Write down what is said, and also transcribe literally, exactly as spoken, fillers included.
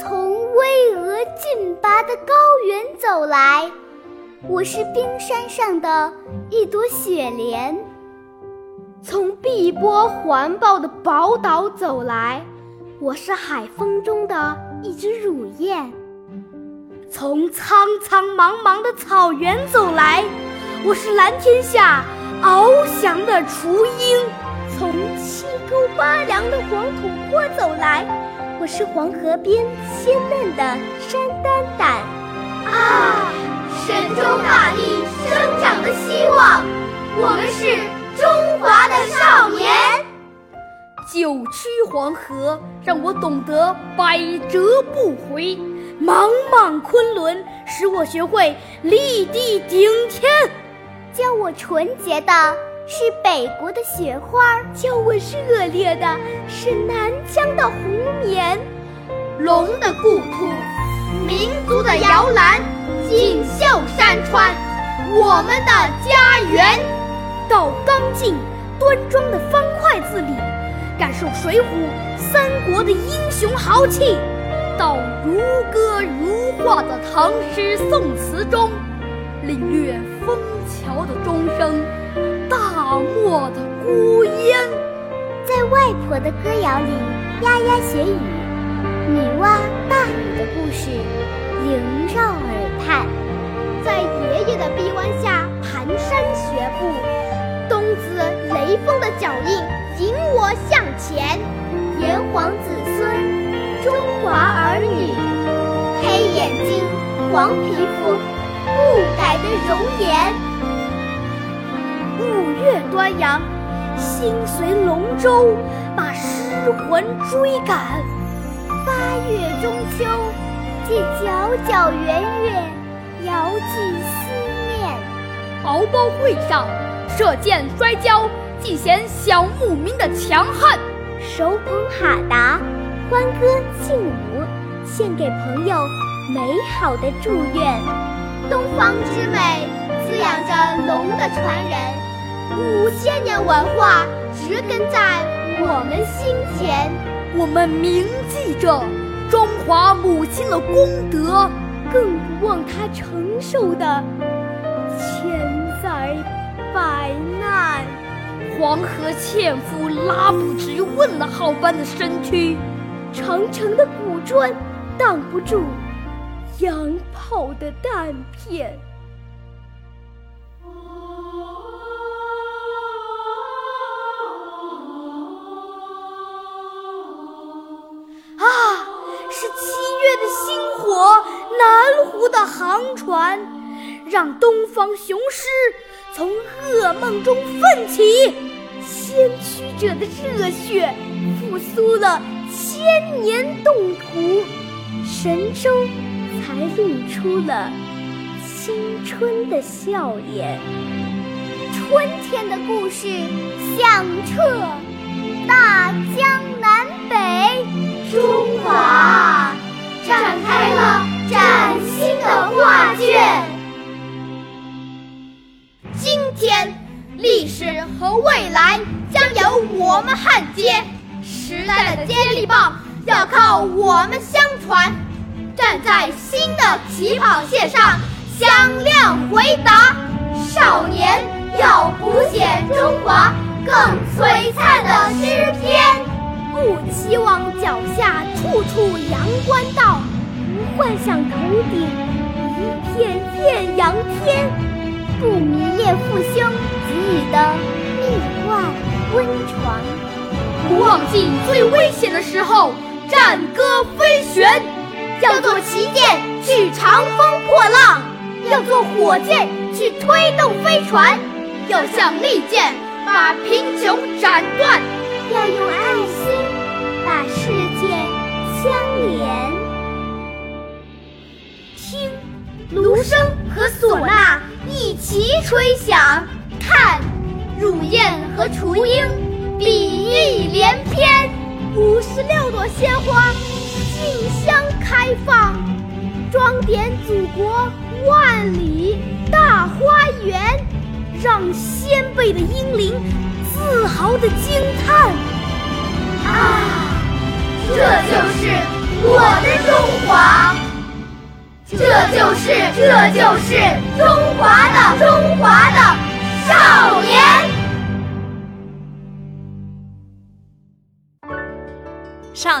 从巍峨峻拔的高原走来，我是冰山上的一朵雪莲；从碧波环抱的宝岛走来，我是海风中的一只乳燕；从苍苍茫茫的草原走来，我是蓝天下翱翔的雏鹰；从七沟八梁的黄土坡走来，我是黄河边鲜嫩的山丹丹。啊，神州大地生长的希望，我们是中华的少年。九曲黄河让我懂得百折不回，茫茫昆仑使我学会立地顶天。教我纯洁的是北国的雪花，教我热烈的是南疆的红棉。龙的故土，民族的摇篮，锦绣山川，我们的家园。到刚劲端庄的方块字里，感受水浒三国的英雄豪气；到如歌如画的唐诗宋词中，领略枫桥的钟声，大漠的孤烟。在外婆的歌谣里呀呀学语，女娲大女的故事萦绕耳畔。在爷爷的臂弯下蹒跚学步，冬姿雷锋的脚印引我向前。炎黄子孙，中华儿女，黑眼睛，黄皮肤，不改的容颜。五岳端阳，心随龙舟，把诗魂追赶。八月中秋，借皎皎圆月，遥寄思念。敖包会上，射箭摔跤，尽显小牧民的强悍。手捧哈达，欢歌劲舞，献给朋友美好的祝愿。东方之美，滋养着龙的传人。五千年文化植根在我们心田，我们铭记着中华母亲的功德，更不忘她承受的千灾百难。黄河纤夫拉不直问了号般的身躯，长城的古砖挡不住洋炮的弹片。南湖的航船，让东方雄狮从噩梦中奋起。先驱者的热血复苏了千年冻土，神州才露出了青春的笑脸。春天的故事响彻大江南北，中华展开了崭新的画卷。今天，历史和未来将由我们焊接，时代的接力棒要靠我们相传。站在新的起跑线上，响亮回答，少年要谱写中华更璀璨的诗篇。不期望脚下处处阳关道，幻想头顶一片艳阳天，不迷恋父兄给予的蜜罐温床，不忘记最危险的时候战歌飞旋，要做旗舰去长风破浪，要做火箭去推动飞船，要像利剑把贫穷斩断，要用爱心把世界相连。听，芦笙和唢呐一齐吹响；看，乳燕和雏鹰比翼连翩。五十六朵鲜花竞相开放，装点祖国万里大花园，让先辈的英灵自豪地惊叹：啊，这就是我的中华！这就是这就是中华的中华的少年。少